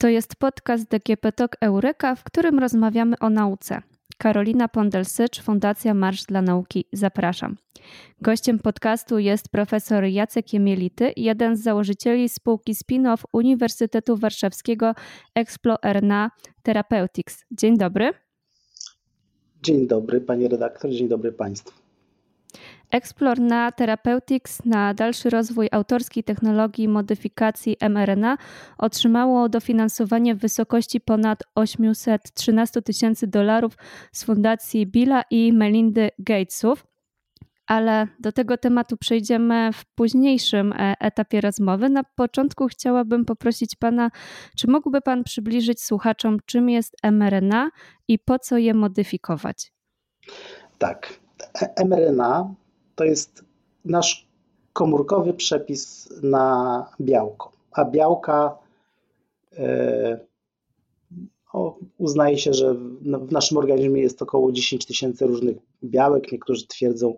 To jest podcast DGP Talk Eureka, w którym rozmawiamy o nauce. Karolina Pondel-Sycz, Fundacja Marsz dla Nauki. Zapraszam. Gościem podcastu jest profesor Jacek Jemielity, jeden z założycieli spółki spin-off Uniwersytetu Warszawskiego ExploRNA Therapeutics. Dzień dobry. Dzień dobry, pani redaktor. Dzień dobry państwu. ExploRNA Therapeutics na dalszy rozwój autorskiej technologii modyfikacji mRNA otrzymało dofinansowanie w wysokości ponad $813,000 z fundacji Billa i Melindy Gatesów, ale do tego tematu przejdziemy w późniejszym etapie rozmowy. Na początku chciałabym poprosić pana, czy mógłby pan przybliżyć słuchaczom, czym jest mRNA i po co je modyfikować? Tak, mRNA to jest nasz komórkowy przepis na białko, a białka uznaje się, że w naszym organizmie jest około 10 000 różnych białek. Niektórzy twierdzą,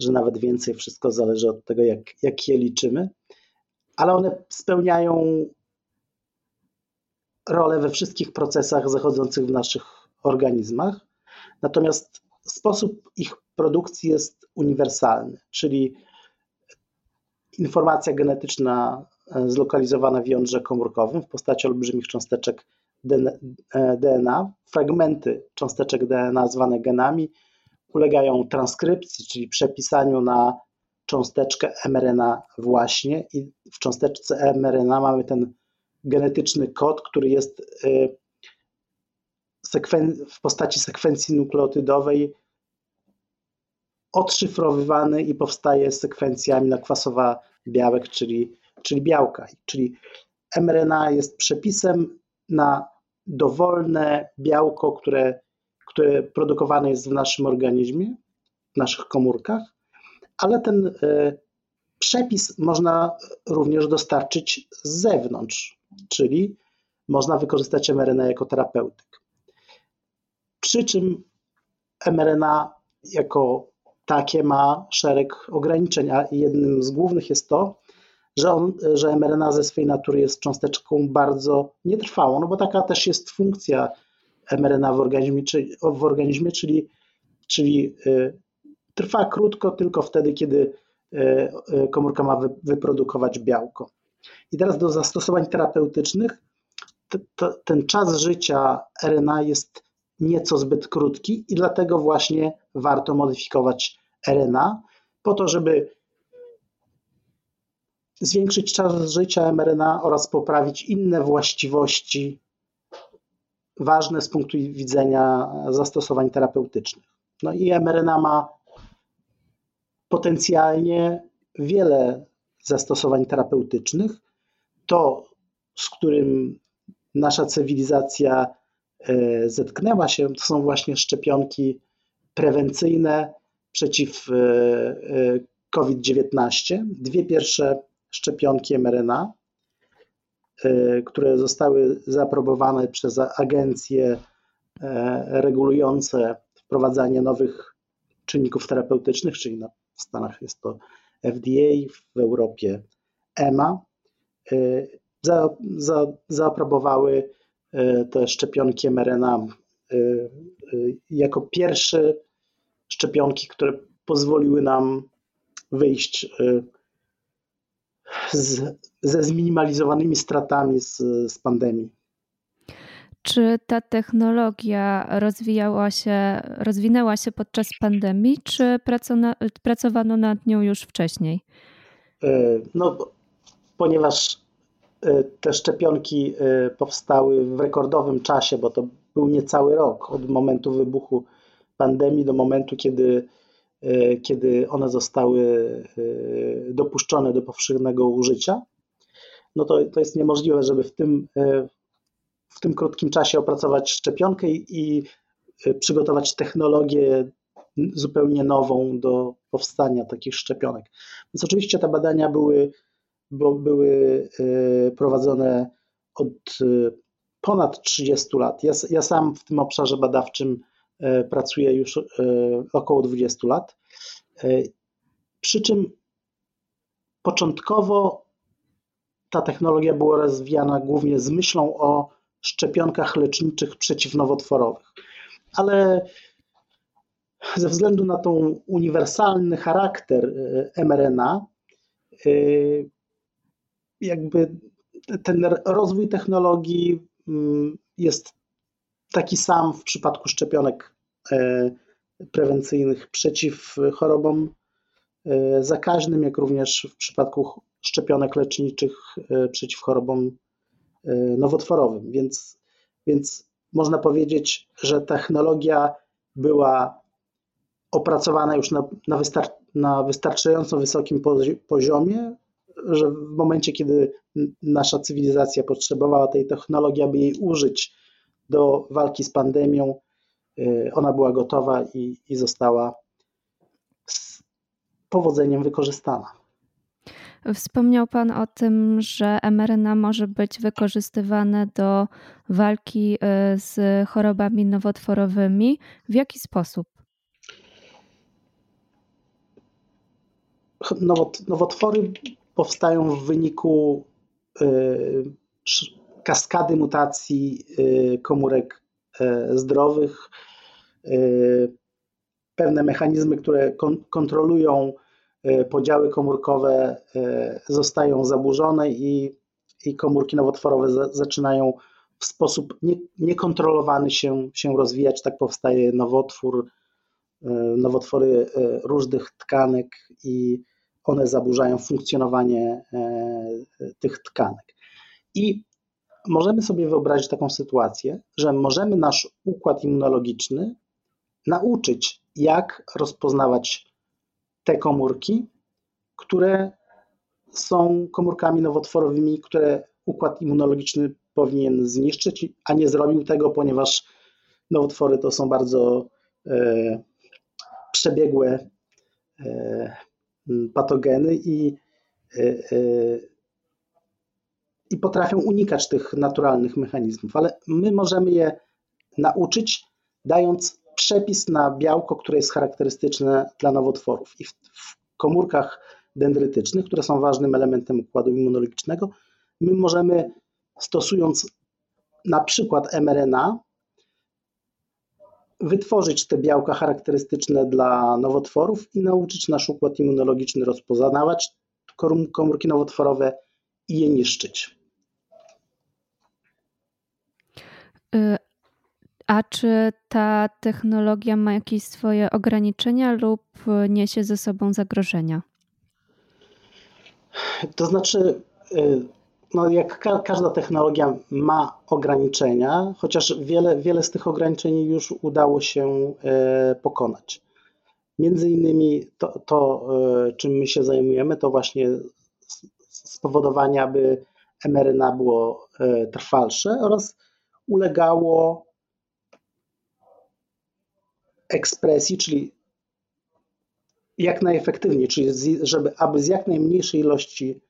że nawet więcej, wszystko zależy od tego, jak je liczymy, ale one spełniają rolę we wszystkich procesach zachodzących w naszych organizmach. Natomiast sposób ich produkcji jest uniwersalny, czyli informacja genetyczna zlokalizowana w jądrze komórkowym w postaci olbrzymich cząsteczek DNA, fragmenty cząsteczek DNA zwane genami ulegają transkrypcji, czyli przepisaniu na cząsteczkę mRNA właśnie, i w cząsteczce mRNA mamy ten genetyczny kod, który jest w postaci sekwencji nukleotydowej odszyfrowywany i powstaje sekwencja aminokwasowa białek, czyli białka. Czyli mRNA jest przepisem na dowolne białko, które produkowane jest w naszym organizmie, w naszych komórkach, ale ten przepis można również dostarczyć z zewnątrz, czyli można wykorzystać mRNA jako terapeutyk. Przy czym mRNA jako takie ma szereg ograniczeń, a jednym z głównych jest to, że mRNA ze swej natury jest cząsteczką bardzo nietrwałą, no bo taka też jest funkcja mRNA w organizmie, czyli trwa krótko, tylko wtedy, kiedy komórka ma wyprodukować białko. I teraz do zastosowań terapeutycznych ten czas życia RNA jest nieco zbyt krótki i dlatego właśnie warto modyfikować RNA po to, żeby zwiększyć czas życia mRNA oraz poprawić inne właściwości ważne z punktu widzenia zastosowań terapeutycznych. No i mRNA ma potencjalnie wiele zastosowań terapeutycznych, to z którym nasza cywilizacja zetknęła się, to są właśnie szczepionki prewencyjne przeciw COVID-19. Dwie pierwsze szczepionki mRNA, które zostały zaaprobowane przez agencje regulujące wprowadzanie nowych czynników terapeutycznych, czyli w Stanach jest to FDA, w Europie EMA, zaaprobowały te szczepionki mRNA jako pierwsze szczepionki, które pozwoliły nam wyjść ze zminimalizowanymi stratami z pandemii. Czy ta technologia rozwinęła się podczas pandemii, czy pracowano nad nią już wcześniej? No, ponieważ te szczepionki powstały w rekordowym czasie, bo to był niecały rok od momentu wybuchu pandemii do momentu, kiedy one zostały dopuszczone do powszechnego użycia. No to jest niemożliwe, żeby w tym krótkim czasie opracować szczepionkę i przygotować technologię zupełnie nową do powstania takich szczepionek. Więc oczywiście te badania były prowadzone od ponad 30 lat. Ja sam w tym obszarze badawczym pracuję już około 20 lat. Przy czym początkowo ta technologia była rozwijana głównie z myślą o szczepionkach leczniczych przeciwnowotworowych. Ale ze względu na tą uniwersalny charakter mRNA, jakby ten rozwój technologii jest taki sam w przypadku szczepionek prewencyjnych przeciw chorobom zakaźnym, jak również w przypadku szczepionek leczniczych przeciw chorobom nowotworowym. Więc można powiedzieć, że technologia była opracowana już na wystarczająco wysokim poziomie, że w momencie, kiedy nasza cywilizacja potrzebowała tej technologii, aby jej użyć do walki z pandemią, ona była gotowa i została z powodzeniem wykorzystana. Wspomniał Pan o tym, że mRNA może być wykorzystywane do walki z chorobami nowotworowymi. W jaki sposób? Nowotwory powstają w wyniku kaskady mutacji komórek zdrowych. Pewne mechanizmy, które kontrolują podziały komórkowe, zostają zaburzone i komórki nowotworowe zaczynają w sposób niekontrolowany się rozwijać. Tak powstaje nowotwór, nowotwory różnych tkanek i one zaburzają funkcjonowanie tych tkanek. I możemy sobie wyobrazić taką sytuację, że możemy nasz układ immunologiczny nauczyć, jak rozpoznawać te komórki, które są komórkami nowotworowymi, które układ immunologiczny powinien zniszczyć, a nie zrobił tego, ponieważ nowotwory to są bardzo przebiegłe patogeny i potrafią unikać tych naturalnych mechanizmów, ale my możemy je nauczyć, dając przepis na białko, które jest charakterystyczne dla nowotworów. I w komórkach dendrytycznych, które są ważnym elementem układu immunologicznego, my możemy, stosując na przykład mRNA, wytworzyć te białka charakterystyczne dla nowotworów i nauczyć nasz układ immunologiczny rozpoznawać komórki nowotworowe i je niszczyć. A czy ta technologia ma jakieś swoje ograniczenia lub niesie ze sobą zagrożenia? To znaczy, jak każda technologia ma ograniczenia, chociaż wiele z tych ograniczeń już udało się pokonać. Między innymi to czym my się zajmujemy, to właśnie spowodowanie, aby mRNA było trwalsze oraz ulegało ekspresji, czyli jak najefektywniej, czyli aby z jak najmniejszej ilości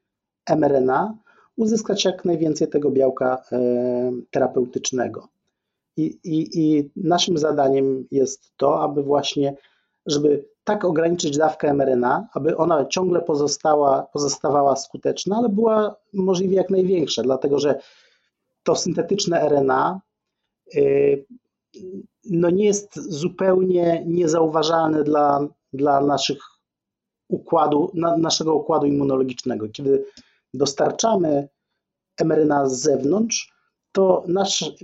mRNA uzyskać jak najwięcej tego białka terapeutycznego. I naszym zadaniem jest to, aby właśnie, żeby tak ograniczyć dawkę mRNA, aby ona ciągle pozostawała skuteczna, ale była możliwie jak największa, dlatego że to syntetyczne RNA nie jest zupełnie niezauważalne dla naszego układu immunologicznego. Kiedy dostarczamy mRNA z zewnątrz, to nasz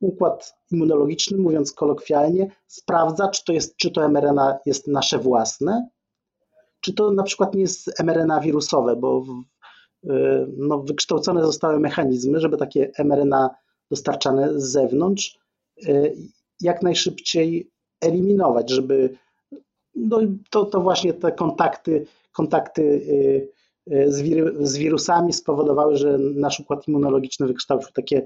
układ immunologiczny, mówiąc kolokwialnie, sprawdza, czy to mRNA jest nasze własne, czy to na przykład nie jest mRNA wirusowe, bo wykształcone zostały mechanizmy, żeby takie mRNA dostarczane z zewnątrz jak najszybciej eliminować, żeby to właśnie te kontakty z wirusami spowodowały, że nasz układ immunologiczny wykształcił takie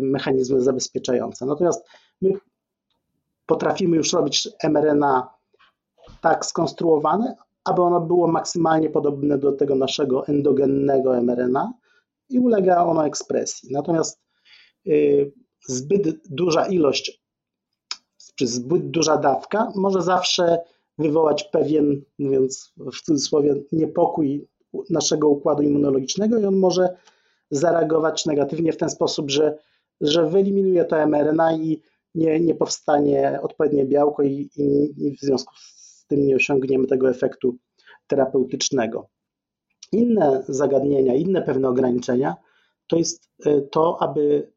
mechanizmy zabezpieczające. Natomiast my potrafimy już robić mRNA tak skonstruowane, aby ono było maksymalnie podobne do tego naszego endogennego mRNA i ulega ono ekspresji. Natomiast zbyt duża ilość, czy zbyt duża dawka może zawsze wywołać pewien, mówiąc w cudzysłowie, niepokój naszego układu immunologicznego i on może zareagować negatywnie w ten sposób, że wyeliminuje to mRNA i nie powstanie odpowiednie białko i w związku z tym nie osiągniemy tego efektu terapeutycznego. Inne zagadnienia, inne pewne ograniczenia to jest to, aby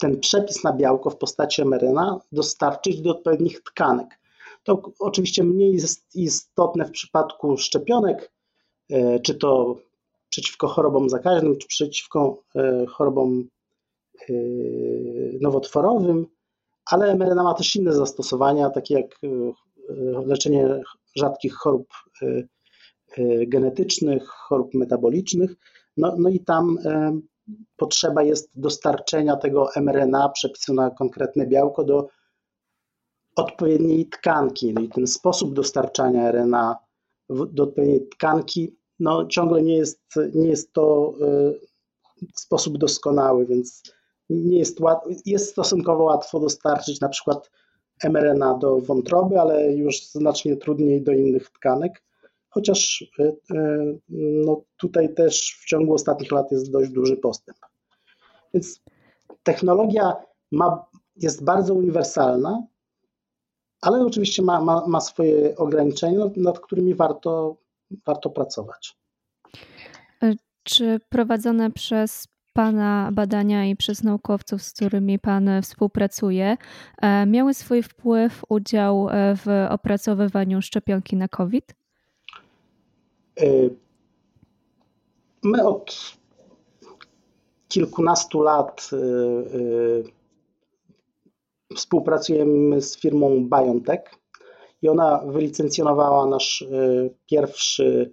ten przepis na białko w postaci mRNA dostarczyć do odpowiednich tkanek. To oczywiście mniej jest istotne w przypadku szczepionek, czy to przeciwko chorobom zakaźnym, czy przeciwko chorobom nowotworowym, ale mRNA ma też inne zastosowania, takie jak leczenie rzadkich chorób genetycznych, chorób metabolicznych, no i tam potrzeba jest dostarczenia tego mRNA przepisu na konkretne białko do odpowiedniej tkanki. No i ten sposób dostarczania RNA do odpowiedniej tkanki ciągle nie jest to sposób doskonały, więc nie jest łatwo, jest stosunkowo łatwo dostarczyć na przykład mRNA do wątroby, ale już znacznie trudniej do innych tkanek, chociaż tutaj też w ciągu ostatnich lat jest dość duży postęp. Więc technologia jest bardzo uniwersalna, ale oczywiście ma swoje ograniczenia, nad którymi warto pracować. Czy prowadzone przez Pana badania i przez naukowców, z którymi Pan współpracuje, miały swój wpływ, udział w opracowywaniu szczepionki na COVID? My od kilkunastu lat współpracujemy z firmą BioNTech i ona wylicencjonowała nasz pierwszą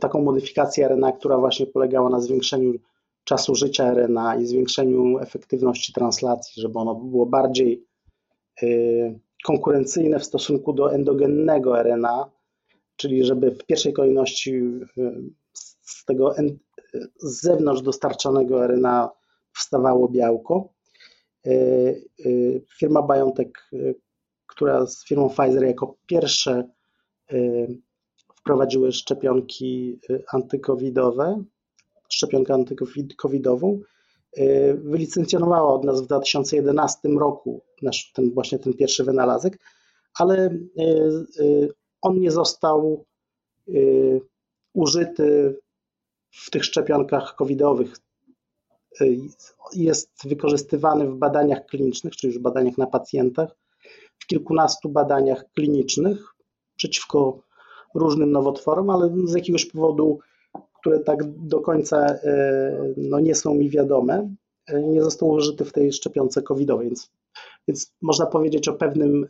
taką modyfikację RNA, która właśnie polegała na zwiększeniu czasu życia RNA i zwiększeniu efektywności translacji, żeby ono było bardziej konkurencyjne w stosunku do endogennego RNA, czyli żeby w pierwszej kolejności z tego z zewnątrz dostarczanego RNA powstawało białko. Firma BioNTech, która z firmą Pfizer jako pierwsze wprowadziły szczepionki antykowidowe, szczepionkę antykowidową, wylicencjonowała od nas w 2011 roku ten pierwszy wynalazek, ale on nie został użyty w tych szczepionkach covidowych. Jest wykorzystywany w badaniach klinicznych, czyli już badaniach na pacjentach, w kilkunastu badaniach klinicznych przeciwko różnym nowotworom, ale z jakiegoś powodu, które tak do końca nie są mi wiadome, nie został użyty w tej szczepionce covidowej, więc można powiedzieć o pewnym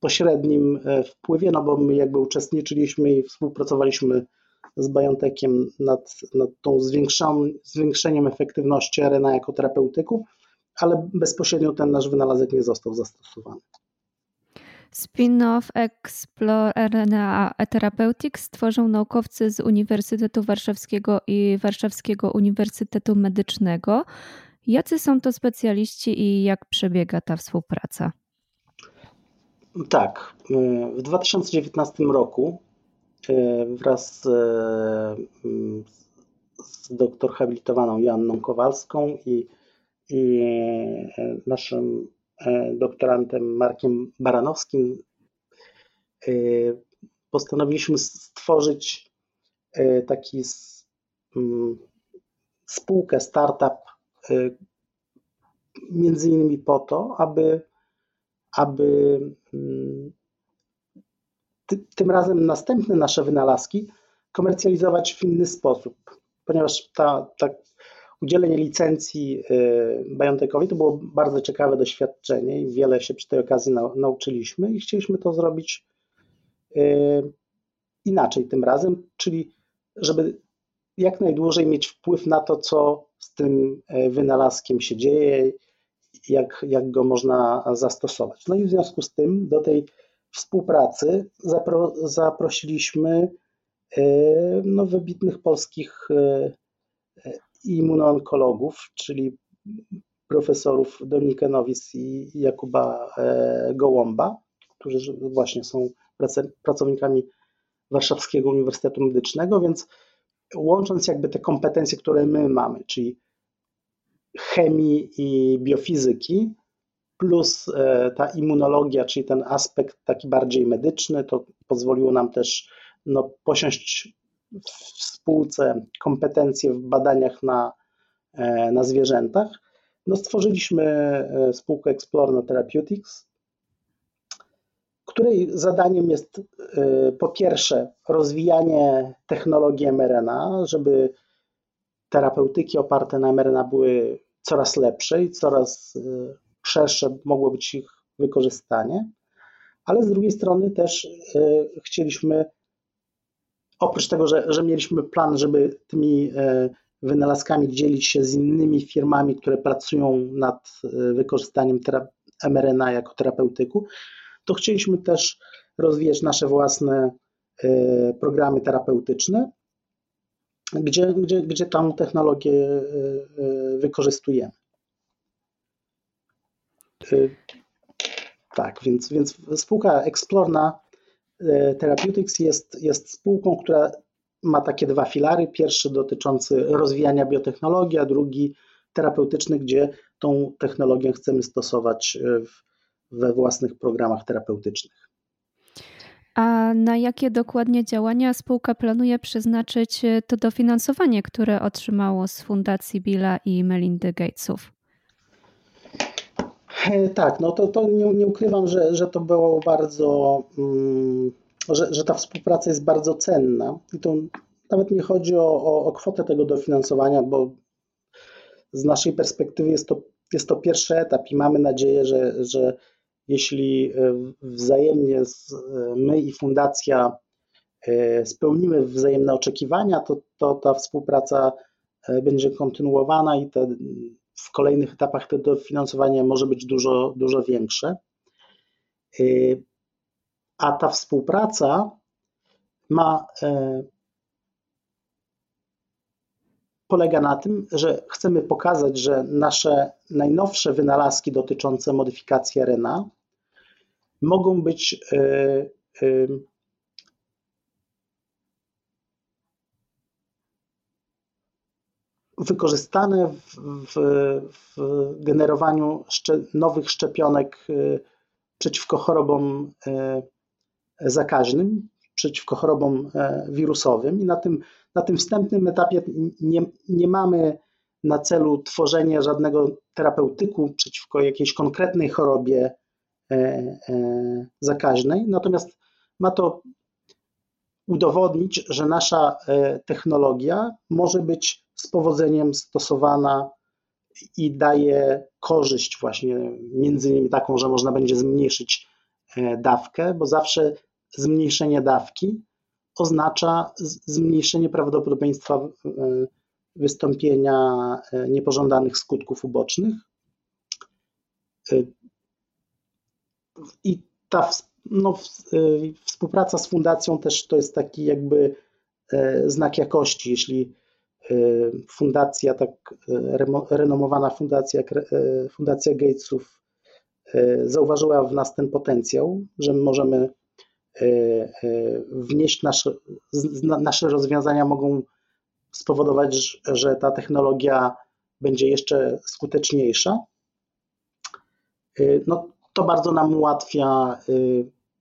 pośrednim wpływie, bo my jakby uczestniczyliśmy i współpracowaliśmy z BioNTechiem nad tą zwiększeniem efektywności RNA jako terapeutyku, ale bezpośrednio ten nasz wynalazek nie został zastosowany. Spin-off ExploRNA Therapeutics tworzą naukowcy z Uniwersytetu Warszawskiego i Warszawskiego Uniwersytetu Medycznego. Jacy są to specjaliści i jak przebiega ta współpraca? Tak, w 2019 roku wraz z doktor habilitowaną Joanną Kowalską i naszym doktorantem Markiem Baranowskim postanowiliśmy stworzyć taki spółkę, startup, między innymi po to, aby tym razem następne nasze wynalazki komercjalizować w inny sposób, ponieważ udzielenie licencji BioNTechowi to było bardzo ciekawe doświadczenie i wiele się przy tej okazji nauczyliśmy i chcieliśmy to zrobić inaczej tym razem, czyli żeby jak najdłużej mieć wpływ na to, co z tym wynalazkiem się dzieje, jak go można zastosować. No i w związku z tym do tej współpracy zaprosiliśmy wybitnych polskich immunoonkologów, czyli profesorów Dominikę Nowis i Jakuba Gołąba, którzy właśnie są pracownikami Warszawskiego Uniwersytetu Medycznego, więc łącząc jakby te kompetencje, które my mamy, czyli chemii i biofizyki, plus ta immunologia, czyli ten aspekt taki bardziej medyczny, to pozwoliło nam też posiąść w spółce kompetencje w badaniach na zwierzętach. Stworzyliśmy spółkę ExploRNA Therapeutics, której zadaniem jest po pierwsze rozwijanie technologii mRNA, żeby terapeutyki oparte na mRNA były coraz lepsze i coraz szersze mogło być ich wykorzystanie, ale z drugiej strony też chcieliśmy, oprócz tego, że mieliśmy plan, żeby tymi wynalazkami dzielić się z innymi firmami, które pracują nad wykorzystaniem mRNA jako terapeutyku, to chcieliśmy też rozwijać nasze własne programy terapeutyczne, gdzie tą technologię wykorzystujemy. Tak, więc spółka ExploRNA Therapeutics jest spółką, która ma takie dwa filary. Pierwszy dotyczący rozwijania biotechnologii, a drugi terapeutyczny, gdzie tą technologię chcemy stosować we własnych programach terapeutycznych. A na jakie dokładnie działania spółka planuje przeznaczyć to dofinansowanie, które otrzymało z Fundacji Billa i Melindy Gatesów? Tak, to nie ukrywam, że to było bardzo, że ta współpraca jest bardzo cenna i to nawet nie chodzi o kwotę tego dofinansowania, bo z naszej perspektywy jest to pierwszy etap i mamy nadzieję, że jeśli wzajemnie my i fundacja spełnimy wzajemne oczekiwania, to ta współpraca będzie kontynuowana i w kolejnych etapach to dofinansowanie może być dużo większe. A ta współpraca polega na tym, że chcemy pokazać, że nasze najnowsze wynalazki dotyczące modyfikacji RNA mogą być wykorzystane w generowaniu nowych szczepionek przeciwko chorobom zakaźnym, przeciwko chorobom wirusowym. I na tym wstępnym etapie nie mamy na celu tworzenia żadnego terapeutyku przeciwko jakiejś konkretnej chorobie zakaźnej, natomiast ma to udowodnić, że nasza technologia może być z powodzeniem stosowana i daje korzyść właśnie między innymi taką, że można będzie zmniejszyć dawkę, bo zawsze zmniejszenie dawki oznacza zmniejszenie prawdopodobieństwa wystąpienia niepożądanych skutków ubocznych. I ta współpraca z fundacją też to jest taki jakby znak jakości, jeśli fundacja, tak renomowana fundacja jak Fundacja Gatesów zauważyła w nas ten potencjał, że możemy wnieść nasze rozwiązania, mogą spowodować, że ta technologia będzie jeszcze skuteczniejsza. To bardzo nam ułatwia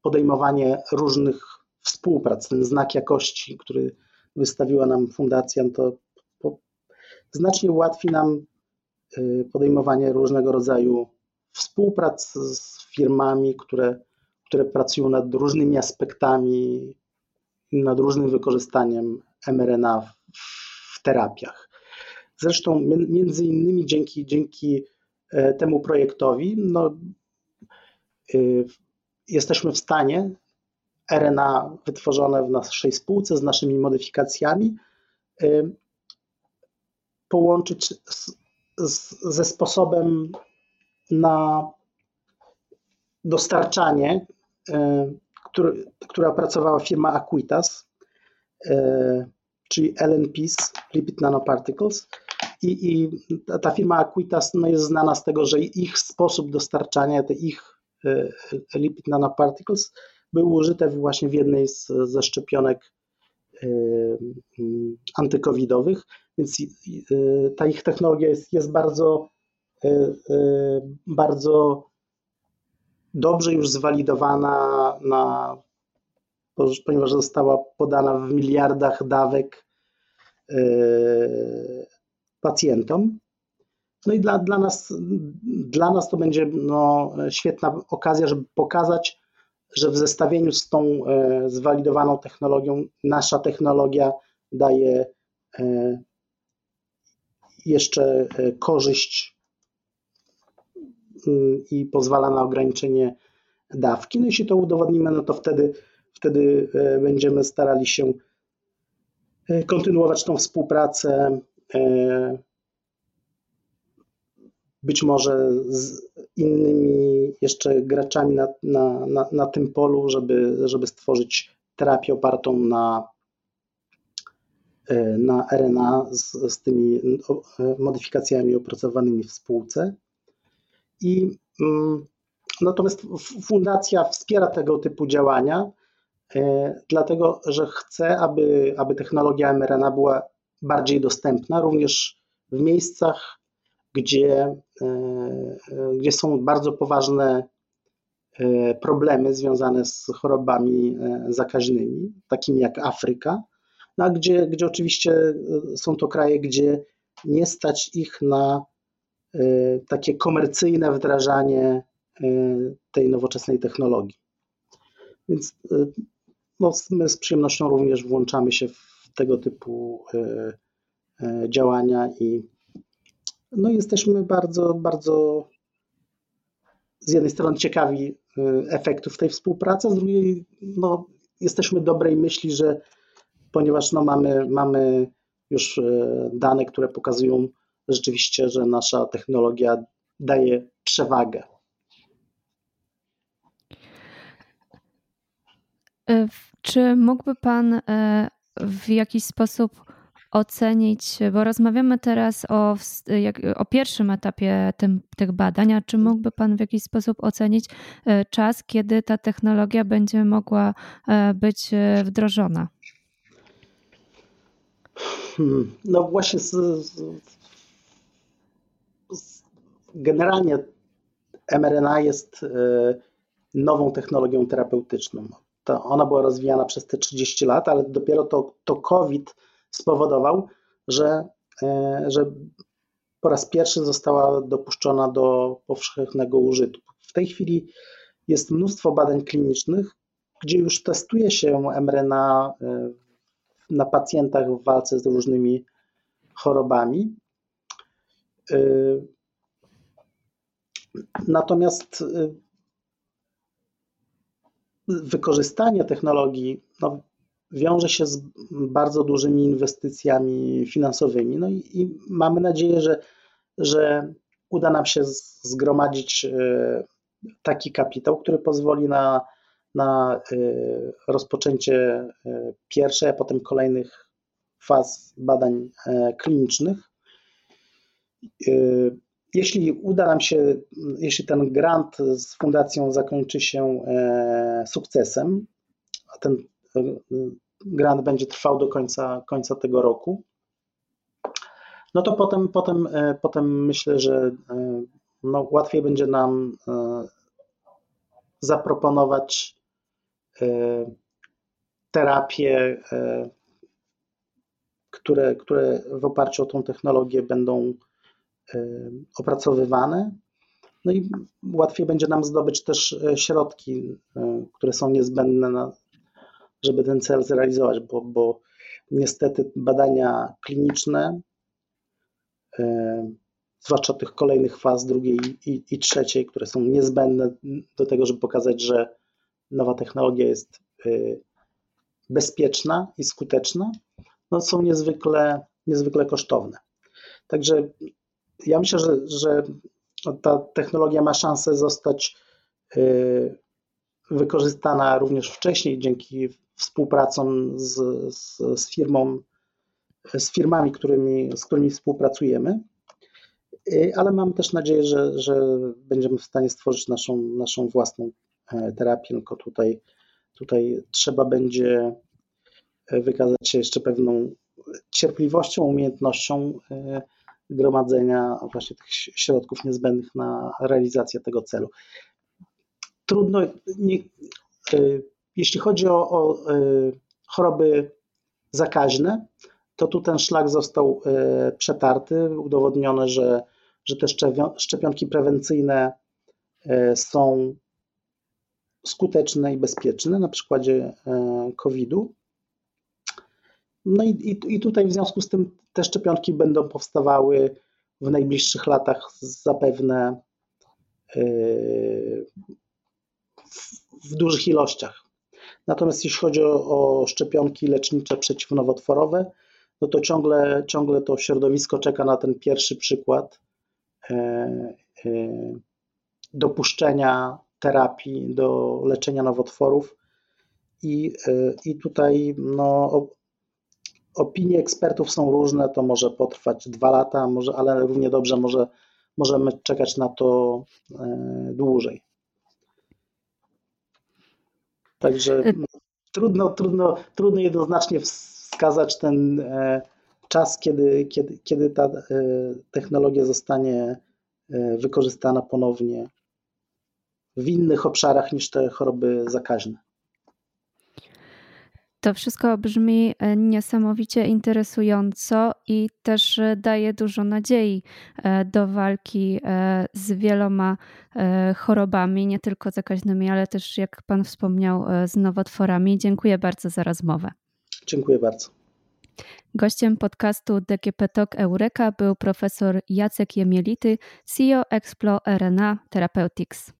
podejmowanie różnych współprac. Ten znak jakości, który wystawiła nam fundacja, to znacznie ułatwi nam podejmowanie różnego rodzaju współprac z firmami, które pracują nad różnymi aspektami, nad różnym wykorzystaniem mRNA w terapiach. Zresztą między innymi dzięki temu projektowi jesteśmy w stanie RNA wytworzone w naszej spółce z naszymi modyfikacjami połączyć ze sposobem na dostarczanie, która opracowała firma Acuitas, czyli LNPs, Lipid Nanoparticles. I ta firma Acuitas jest znana z tego, że ich sposób dostarczania, te ich Lipid Nanoparticles były użyte właśnie w jednej ze szczepionek antykowidowych, więc ta ich technologia jest bardzo dobrze już zwalidowana, ponieważ została podana w miliardach dawek pacjentom. No i dla nas to będzie świetna okazja, żeby pokazać, że w zestawieniu z tą zwalidowaną technologią nasza technologia daje jeszcze korzyść i pozwala na ograniczenie dawki. No jeśli to udowodnimy, no to wtedy będziemy starali się kontynuować tą współpracę, być może z innymi jeszcze graczami na tym polu, żeby stworzyć terapię opartą na RNA z tymi modyfikacjami opracowanymi w spółce. Natomiast fundacja wspiera tego typu działania, dlatego że chce, aby technologia mRNA była bardziej dostępna również w miejscach, gdzie są bardzo poważne problemy związane z chorobami zakaźnymi, takimi jak Afryka, gdzie oczywiście są to kraje, gdzie nie stać ich na takie komercyjne wdrażanie tej nowoczesnej technologii. Więc my z przyjemnością również włączamy się w tego typu działania i jesteśmy bardzo, bardzo z jednej strony ciekawi efektów tej współpracy, z drugiej jesteśmy dobrej myśli, że ponieważ mamy już dane, które pokazują rzeczywiście, że nasza technologia daje przewagę. Czy mógłby Pan w jakiś sposób ocenić, bo rozmawiamy teraz o pierwszym etapie tych badań, a czy mógłby Pan w jakiś sposób ocenić czas, kiedy ta technologia będzie mogła być wdrożona? Właśnie generalnie mRNA jest nową technologią terapeutyczną. Ona była rozwijana przez te 30 lat, ale dopiero to COVID spowodował, że po raz pierwszy została dopuszczona do powszechnego użytku. W tej chwili jest mnóstwo badań klinicznych, gdzie już testuje się mRNA na pacjentach w walce z różnymi chorobami. Natomiast wykorzystanie technologii wiąże się z bardzo dużymi inwestycjami finansowymi. I mamy nadzieję, że uda nam się zgromadzić taki kapitał, który pozwoli na rozpoczęcie pierwszej, a potem kolejnych faz badań klinicznych. Jeśli ten grant z fundacją zakończy się sukcesem, a ten grant będzie trwał do końca tego roku, no to potem myślę, że łatwiej będzie nam zaproponować terapie, które w oparciu o tą technologię będą opracowywane. I łatwiej będzie nam zdobyć też środki, które są niezbędne, żeby ten cel zrealizować, bo niestety badania kliniczne, zwłaszcza tych kolejnych faz drugiej i trzeciej, które są niezbędne do tego, żeby pokazać, że nowa technologia jest bezpieczna i skuteczna, są niezwykle kosztowne. Także ja myślę, że ta technologia ma szansę zostać wykorzystana również wcześniej dzięki współpracom z firmami, z którymi współpracujemy, ale mam też nadzieję, że będziemy w stanie stworzyć naszą własną terapię, tylko tutaj Tutaj trzeba będzie wykazać się jeszcze pewną cierpliwością, umiejętnością gromadzenia właśnie tych środków niezbędnych na realizację tego celu. Trudno, jeśli chodzi o choroby zakaźne, to tu ten szlak został przetarty. Udowodnione, że te szczepionki prewencyjne są skuteczne i bezpieczne, na przykładzie COVID-u. No i tutaj w związku z tym te szczepionki będą powstawały w najbliższych latach zapewne w dużych ilościach. Natomiast jeśli chodzi o szczepionki lecznicze przeciwnowotworowe, no to ciągle to środowisko czeka na ten pierwszy przykład dopuszczenia terapii do leczenia nowotworów i tutaj no, opinie ekspertów są różne, to może potrwać 2 lata, ale równie dobrze możemy czekać na to dłużej. Także trudno jednoznacznie wskazać ten czas, kiedy ta technologia zostanie wykorzystana ponownie w innych obszarach niż te choroby zakaźne. To wszystko brzmi niesamowicie interesująco i też daje dużo nadziei do walki z wieloma chorobami, nie tylko zakaźnymi, ale też, jak pan wspomniał, z nowotworami. Dziękuję bardzo za rozmowę. Dziękuję bardzo. Gościem podcastu DGP Talk Eureka był profesor Jacek Jemielity, CEO ExploRNA Therapeutics.